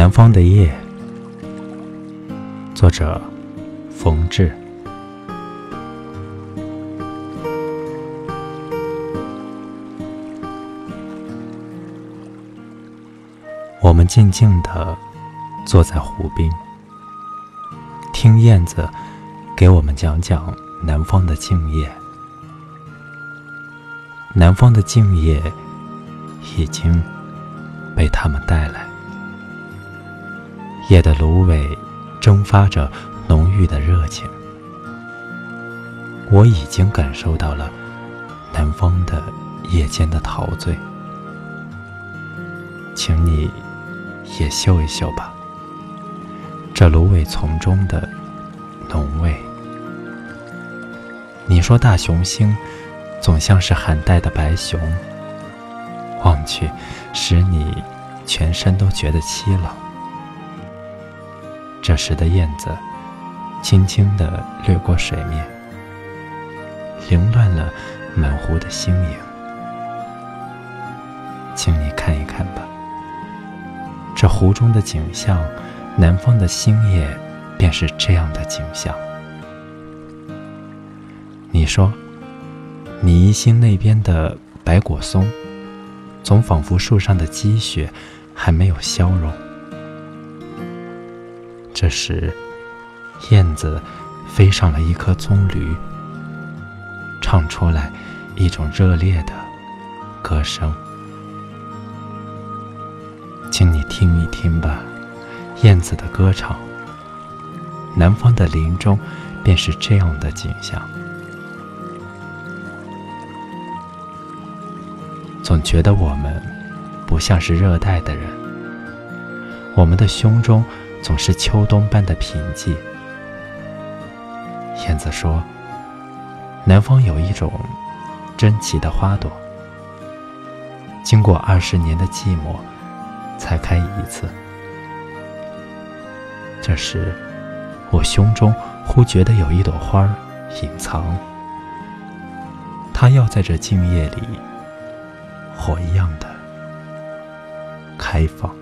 南方的夜，作者冯至。我们静静地坐在湖边，听燕子给我们讲讲南方的静夜。南方的静夜已经被他们带来，夜的芦苇蒸发着浓郁的热情。我已经感受到了南方的夜间的陶醉，请你也嗅一嗅吧，这芦苇丛中的浓味。你说大熊星总像是寒带的白熊，望去使你全身都觉得凄冷。这时的燕子轻轻地掠过水面，凌乱了满湖的星影。请你看一看吧，这湖中的景象，南方的星夜便是这样的景象。你说你宜兴那边的白果松，总仿佛树上的积雪还没有消融。这时燕子飞上了一棵棕榈，唱出来一种热烈的歌声。请你听一听吧，燕子的歌唱，南方的林中便是这样的景象。总觉得我们不像是热带的人，我们的胸中总是秋冬般的贫瘠。燕子说，南方有一种珍奇的花朵，经过20年的寂寞才开一次。这时我胸中忽觉得有一朵花隐藏，它要在这静夜里火一样的开放。